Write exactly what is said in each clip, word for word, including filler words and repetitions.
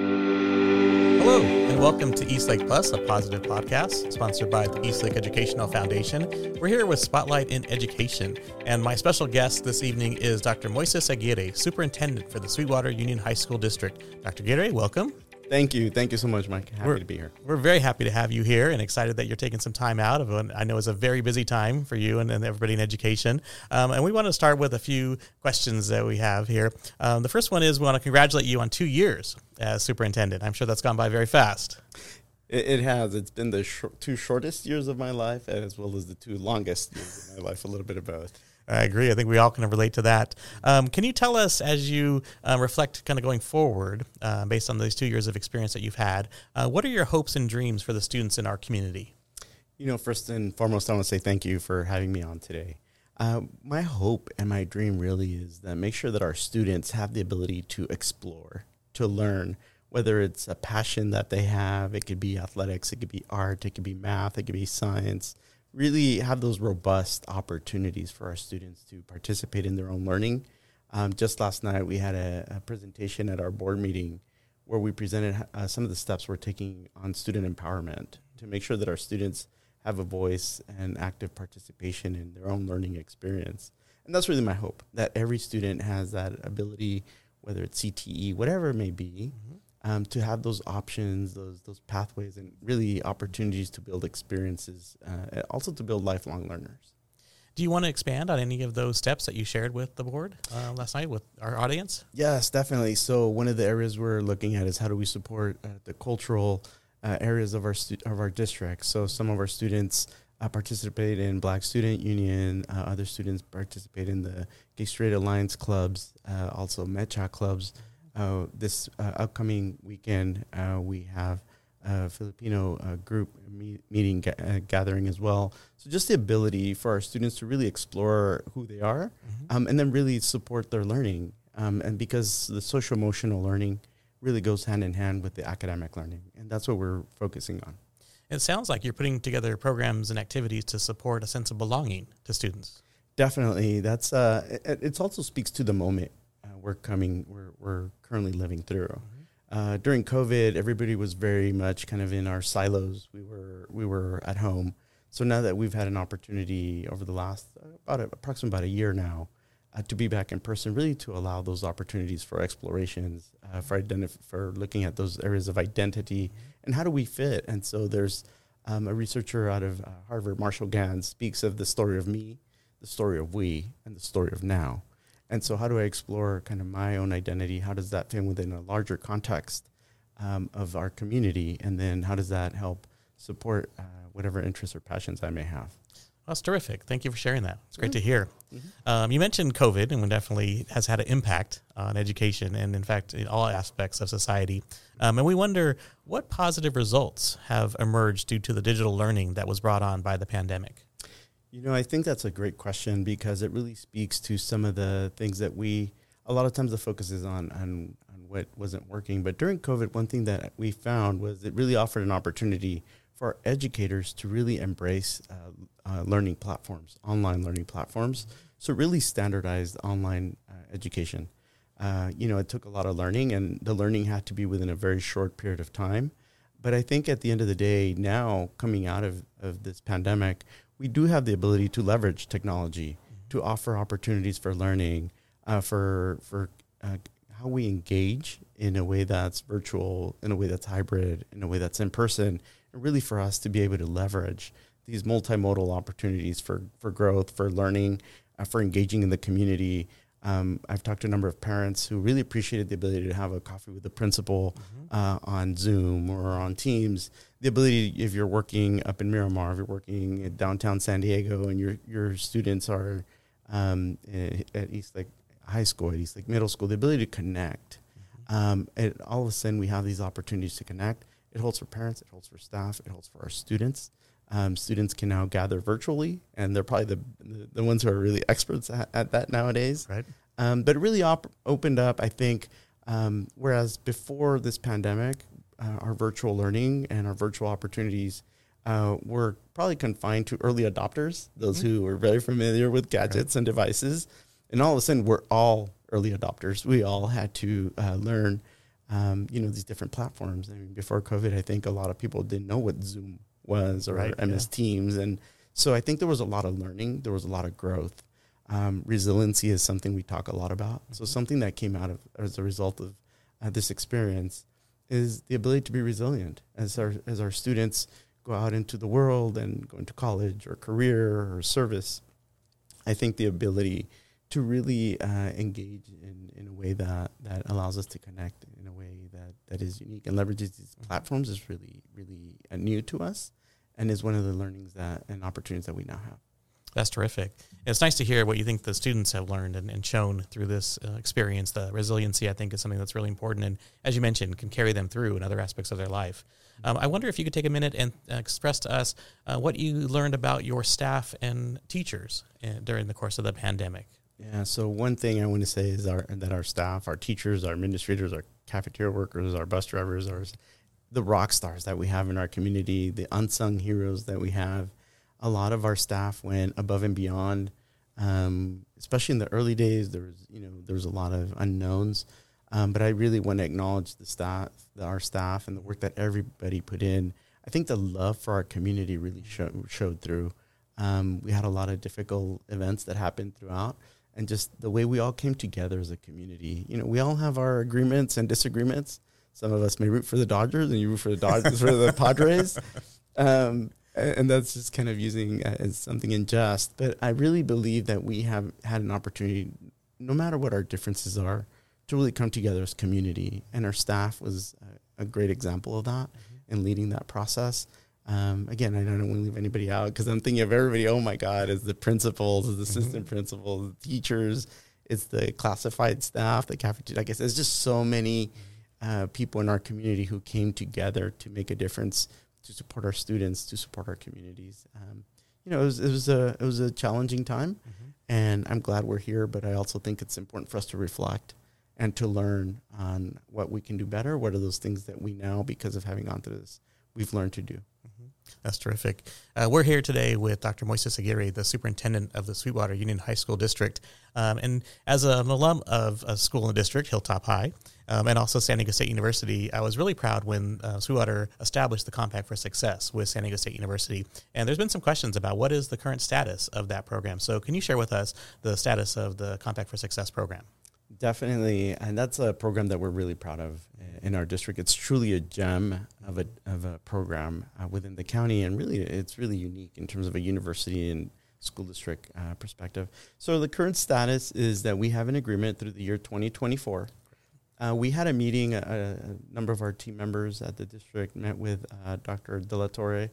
Hello, and welcome to Eastlake Plus, a positive podcast sponsored by the Eastlake Educational Foundation. We're here with Spotlight in Education, and my special guest this evening is Doctor Moises Aguirre, Superintendent for the Sweetwater Union High School District. Doctor Aguirre, welcome. Thank you. Thank you so much, Mike. Happy we're, to be here. We're very happy to have you here and excited that you're taking some time out of what I know is a very busy time for you and, and everybody in education. Um, and we want to start with a few questions that we have here. Um, the first one is we want to congratulate you on two years as superintendent. I'm sure that's gone by very fast. It, it has. It's been the sh- two shortest years of my life as well as the two longest years of my life, a little bit of both. I agree. I think we all kind of relate to that. Um, can you tell us, as you uh, reflect kind of going forward, uh, based on these two years of experience that you've had, uh, what are your hopes and dreams for the students in our community? You know, first and foremost, I want to say thank you for having me on today. Uh, my hope and my dream really is that make sure that our students have the ability to explore, to learn, whether it's a passion that they have. It could be athletics, it could be art, it could be math, it could be science. Really have those robust opportunities for our students to participate in their own learning. Um, just last night, we had a, a presentation at our board meeting where we presented uh, some of the steps we're taking on student empowerment to make sure that our students have a voice and active participation in their own learning experience. And that's really my hope, that every student has that ability, whether it's C T E, whatever it may be, mm-hmm. Um, to have those options, those those pathways, and really opportunities to build experiences, uh, also to build lifelong learners. Do you want to expand on any of those steps that you shared with the board uh, last night with our audience? Yes, definitely. So one of the areas we're looking at is how do we support uh, the cultural uh, areas of our stu- of our district. So some of our students uh, participate in Black Student Union. Uh, other students participate in the Gay Straight Alliance clubs, uh, also MEChA clubs. Uh, this uh, upcoming weekend, uh, we have a Filipino uh, group me- meeting ga- uh, gathering as well. So just the ability for our students to really explore who they are, mm-hmm. um, and then really support their learning. Um, and because the social emotional learning really goes hand in hand with the academic learning. And that's what we're focusing on. It sounds like you're putting together programs and activities to support a sense of belonging to students. Definitely. That's uh, it, it also speaks to the moment we're coming, we're, we're currently living through. Uh, during COVID, everybody was very much kind of in our silos. We were, we were at home. So now that we've had an opportunity over the last about a, approximately about a year now uh, to be back in person, really to allow those opportunities for explorations, uh, for identif- for looking at those areas of identity and how do we fit. And so there's um, a researcher out of uh, Harvard, Marshall Ganz, speaks of the story of me, the story of we, and the story of now. And so how do I explore kind of my own identity? How does that fit within a larger context um, of our community? And then how does that help support uh, whatever interests or passions I may have? Well, that's terrific. Thank you for sharing that. It's great yeah. to hear. Mm-hmm. Um, you mentioned COVID, and it definitely has had an impact on education and, in fact, in all aspects of society. Um, and we wonder what positive results have emerged due to the digital learning that was brought on by the pandemic? You know, I think that's a great question because it really speaks to some of the things that we, a lot of times the focus is on, on, on what wasn't working. But during COVID, one thing that we found was it really offered an opportunity for educators to really embrace uh, uh, learning platforms, online learning platforms. So really standardized online uh, education. Uh, you know, it took a lot of learning and the learning had to be within a very short period of time. But I think at the end of the day, now coming out of, of this pandemic, we do have the ability to leverage technology, mm-hmm. to offer opportunities for learning, uh, for for uh, how we engage in a way that's virtual, in a way that's hybrid, in a way that's in person, and really for us to be able to leverage these multimodal opportunities for, for growth, for learning, uh, for engaging in the community. Um, I've talked to a number of parents who really appreciated the ability to have a coffee with the principal mm-hmm. uh, on Zoom or on Teams. The ability, if you're working up in Miramar, if you're working in downtown San Diego and your your students are um, at Eastlake High School, at Eastlake Middle School, the ability to connect. Mm-hmm. Um, and all of a sudden, we have these opportunities to connect. It holds for parents. It holds for staff. It holds for our students. Um, students can now gather virtually, and they're probably the the ones who are really experts at, at that nowadays. Right. Um, but it really op- opened up, I think, um, whereas before this pandemic, uh, our virtual learning and our virtual opportunities uh, were probably confined to early adopters, those mm-hmm. who were very familiar with gadgets right. and devices. And all of a sudden, we're all early adopters. We all had to uh, learn um, you know, these different platforms. I mean, before COVID, I think a lot of people didn't know what Zoom was or right, M S yeah. Teams. And so I think there was a lot of learning. There was a lot of growth. Um, resiliency is something we talk a lot about. Mm-hmm. So something that came out of as a result of uh, this experience is the ability to be resilient as our as our students go out into the world and go into college or career or service. I think the ability to really uh, engage in, in a way that, that allows us to connect in a way that, that is unique and leverages these platforms is really, really uh, new to us and is one of the learnings that and opportunities that we now have. That's terrific. It's nice to hear what you think the students have learned and, and shown through this uh, experience. The resiliency, I think, is something that's really important and, as you mentioned, can carry them through in other aspects of their life. Um, I wonder if you could take a minute and express to us uh, what you learned about your staff and teachers uh, during the course of the pandemic. Yeah, so one thing I want to say is our, that our staff, our teachers, our administrators, our cafeteria workers, our bus drivers, our, the rock stars that we have in our community, the unsung heroes that we have. A lot of our staff went above and beyond, um, especially in the early days. There was, you know, there was a lot of unknowns, um, but I really want to acknowledge the staff, the, our staff, and the work that everybody put in. I think the love for our community really show, showed through. Um, we had a lot of difficult events that happened throughout, and just the way we all came together as a community. You know, we all have our agreements and disagreements. Some of us may root for the Dodgers, and you root for the Dodgers for the Padres. Um, And that's just kind of using as something in jest. But I really believe that we have had an opportunity, no matter what our differences are, to really come together as community. And our staff was a, a great example of that mm-hmm. in leading that process. Um, again, I don't want to leave anybody out because I'm thinking of everybody, oh, my God, as the principals, as the mm-hmm. assistant principals, the teachers, it's the classified staff, the cafeteria. I guess there's just so many uh, people in our community who came together to make a difference, to support our students, to support our communities. Um, you know, it was, it was a it was a challenging time, mm-hmm. and I'm glad we're here, but I also think it's important for us to reflect and to learn on what we can do better. What are those things that we now, because of having gone through this, we've learned to do. Mm-hmm. That's terrific. Uh, we're here today with Doctor Moises Aguirre, the superintendent of the Sweetwater Union High School District. Um, and as an alum of a school in the district, Hilltop High, um, and also San Diego State University, I was really proud when uh, Sweetwater established the Compact for Success with San Diego State University. And there's been some questions about what is the current status of that program. So can you share with us the status of the Compact for Success program? Definitely. And that's a program that we're really proud of in our district. It's truly a gem of a of a program uh, within the county. And really, it's really unique in terms of a university and school district uh, perspective. So the current status is that we have an agreement through the year twenty twenty-four. Uh, we had a meeting, a, a number of our team members at the district met with uh, Doctor De La Torre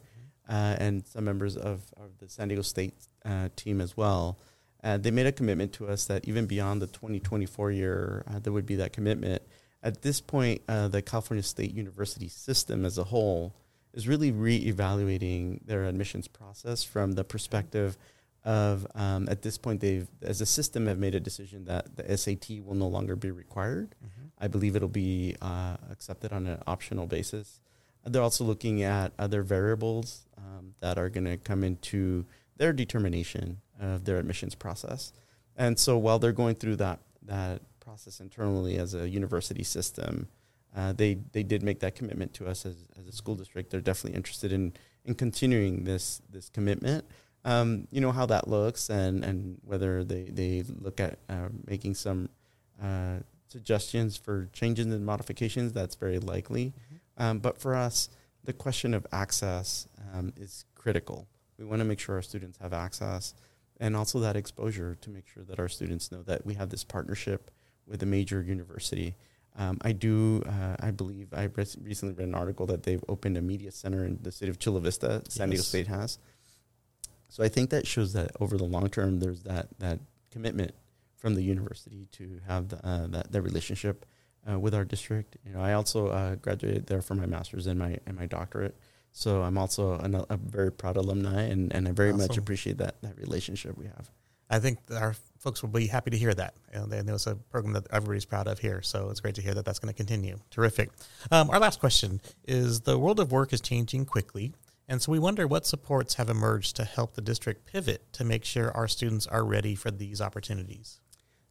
uh, and some members of, of the San Diego State uh, team as well. Uh, they made a commitment to us that even beyond the twenty twenty-four year, uh, there would be that commitment. At this point, uh, the California State University system as a whole is really reevaluating their admissions process from the perspective of, um, at this point, they've, as a system, have made a decision that the S A T will no longer be required. Mm-hmm. I believe it'll be uh, accepted on an optional basis. They're also looking at other variables um, that are going to come into their determination of their admissions process. And so while they're going through that that process internally as a university system, uh, they they did make that commitment to us as, as a school district. They're definitely interested in in continuing this this commitment. Um, you know, how that looks and, and whether they, they look at uh, making some uh, suggestions for changes and modifications, that's very likely. Mm-hmm. Um, but for us, the question of access um, is critical. We want to make sure our students have access and also that exposure to make sure that our students know that we have this partnership with a major university. Um, I do, uh, I believe, I res- recently read an article that they've opened a media center in the city of Chula Vista, San yes. Diego State has. So I think that shows that over the long term, there's that that commitment from the university to have the, uh, that, that relationship uh, with our district. You know, I also uh, graduated there for my master's and my and my doctorate. So I'm also an, a very proud alumni, and, and I very awesome. much appreciate that that relationship we have. I think our folks will be happy to hear that. And they know it's a program that everybody's proud of here, so it's great to hear that that's going to continue. Terrific. Um, our last question is, the world of work is changing quickly, and so we wonder what supports have emerged to help the district pivot to make sure our students are ready for these opportunities.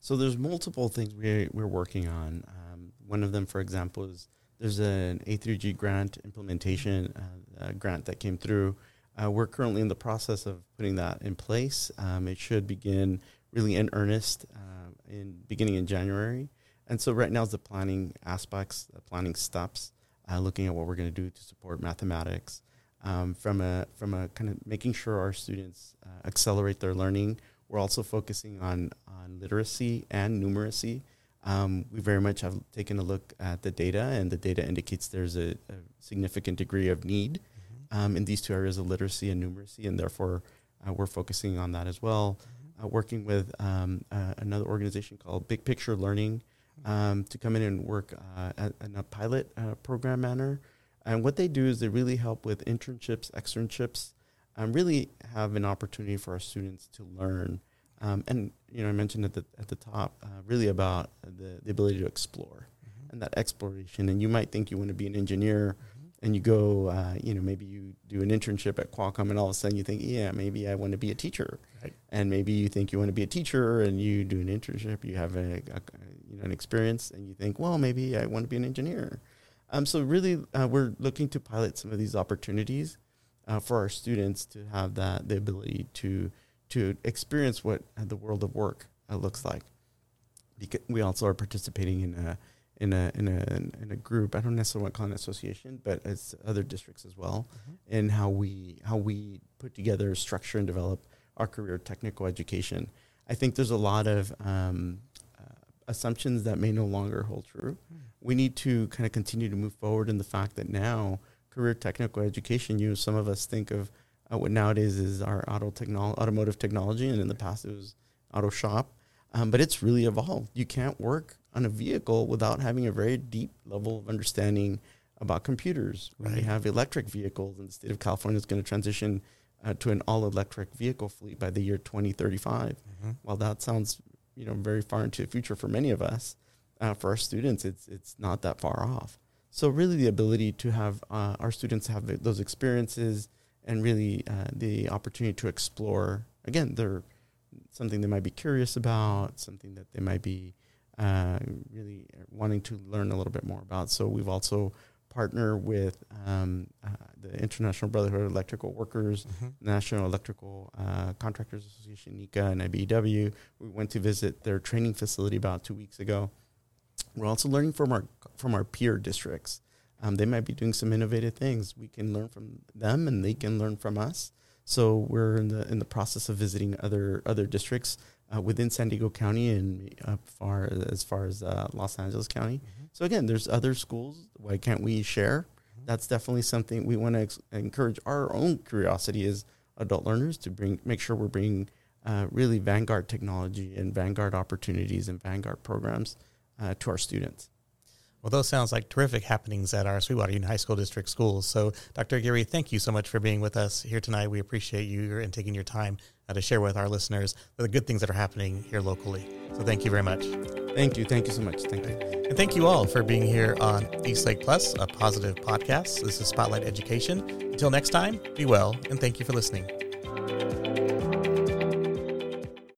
So there's multiple things we, we're working on. Um, one of them, for example, is there's an A through G grant implementation uh, uh, grant that came through. Uh, we're currently in the process of putting that in place. Um, it should begin really in earnest uh, in beginning in January. And so right now is the planning aspects, the planning steps, uh, looking at what we're going to do to support mathematics, um, from a from a kind of making sure our students uh, accelerate their learning. We're also focusing on, on literacy and numeracy. Um, we very much have taken a look at the data, and the data indicates there's a, a significant degree of need mm-hmm. um, in these two areas of literacy and numeracy, and therefore uh, we're focusing on that as well. Mm-hmm. Uh, working with um, uh, another organization called Big Picture Learning, Um, to come in and work uh, at, in a pilot uh, program manner. And what they do is they really help with internships, externships, and um, really have an opportunity for our students to learn. Um, and, you know, I mentioned at the at the top, uh, really about the, the ability to explore mm-hmm. and that exploration. And you might think you want to be an engineer mm-hmm. and you go, uh, you know, maybe you do an internship at Qualcomm and all of a sudden you think, yeah, maybe I want to be a teacher. Right. And maybe you think you want to be a teacher and you do an internship, you have a, a you know, an experience, and you think, well, maybe I want to be an engineer. Um, so really, uh, we're looking to pilot some of these opportunities uh, for our students to have that the ability to to experience what the world of work uh, looks like. Because we also are participating in a in a in a in a group. I don't necessarily want to call it an association, but it's other districts as well, mm-hmm. in how we how we put together, structure, and develop our career technical education. I think there's a lot of um, assumptions that may no longer hold true. Mm. We need to kind of continue to move forward in the fact that now career technical education, you know, some of us think of uh, what nowadays is our auto technol automotive technology, and in the past it was auto shop, um, but it's really evolved. You can't work on a vehicle without having a very deep level of understanding about computers. Right. We have electric vehicles, and the state of California is going to transition uh, to an all-electric vehicle fleet by the year twenty thirty-five. Mm-hmm. While that sounds you know, very far into the future for many of us, uh, for our students, it's it's not that far off. So really the ability to have uh, our students have the, those experiences and really uh, the opportunity to explore, again, they're something they might be curious about, something that they might be uh, really wanting to learn a little bit more about. So we've also partnered with um, uh, the International Brotherhood of Electrical Workers, mm-hmm. National Electrical uh, Contractors Association, NECA, and I B E W. We went to visit their training facility about two weeks ago. We're also learning from our from our peer districts. Um, they might be doing some innovative things. We can learn from them, and they can learn from us. So we're in the in the process of visiting other other districts uh, within San Diego County and up far as far as uh, Los Angeles County. Mm-hmm. So again, there's other schools. Why can't we share? Mm-hmm. That's definitely something we want to ex- encourage our own curiosity as adult learners to bring. Make sure we're bringing uh, really vanguard technology and vanguard opportunities and vanguard programs uh, to our students. Well, those sounds like terrific happenings at our Sweetwater Union High School District schools. So, Doctor Aguirre, thank you so much for being with us here tonight. We appreciate you and taking your time uh, to share with our listeners the good things that are happening here locally. So thank you very much. Thank you. Thank you so much. Thank you. And thank you all for being here on Eastlake Plus, a positive podcast. This is Spotlight Education. Until next time, be well, and thank you for listening.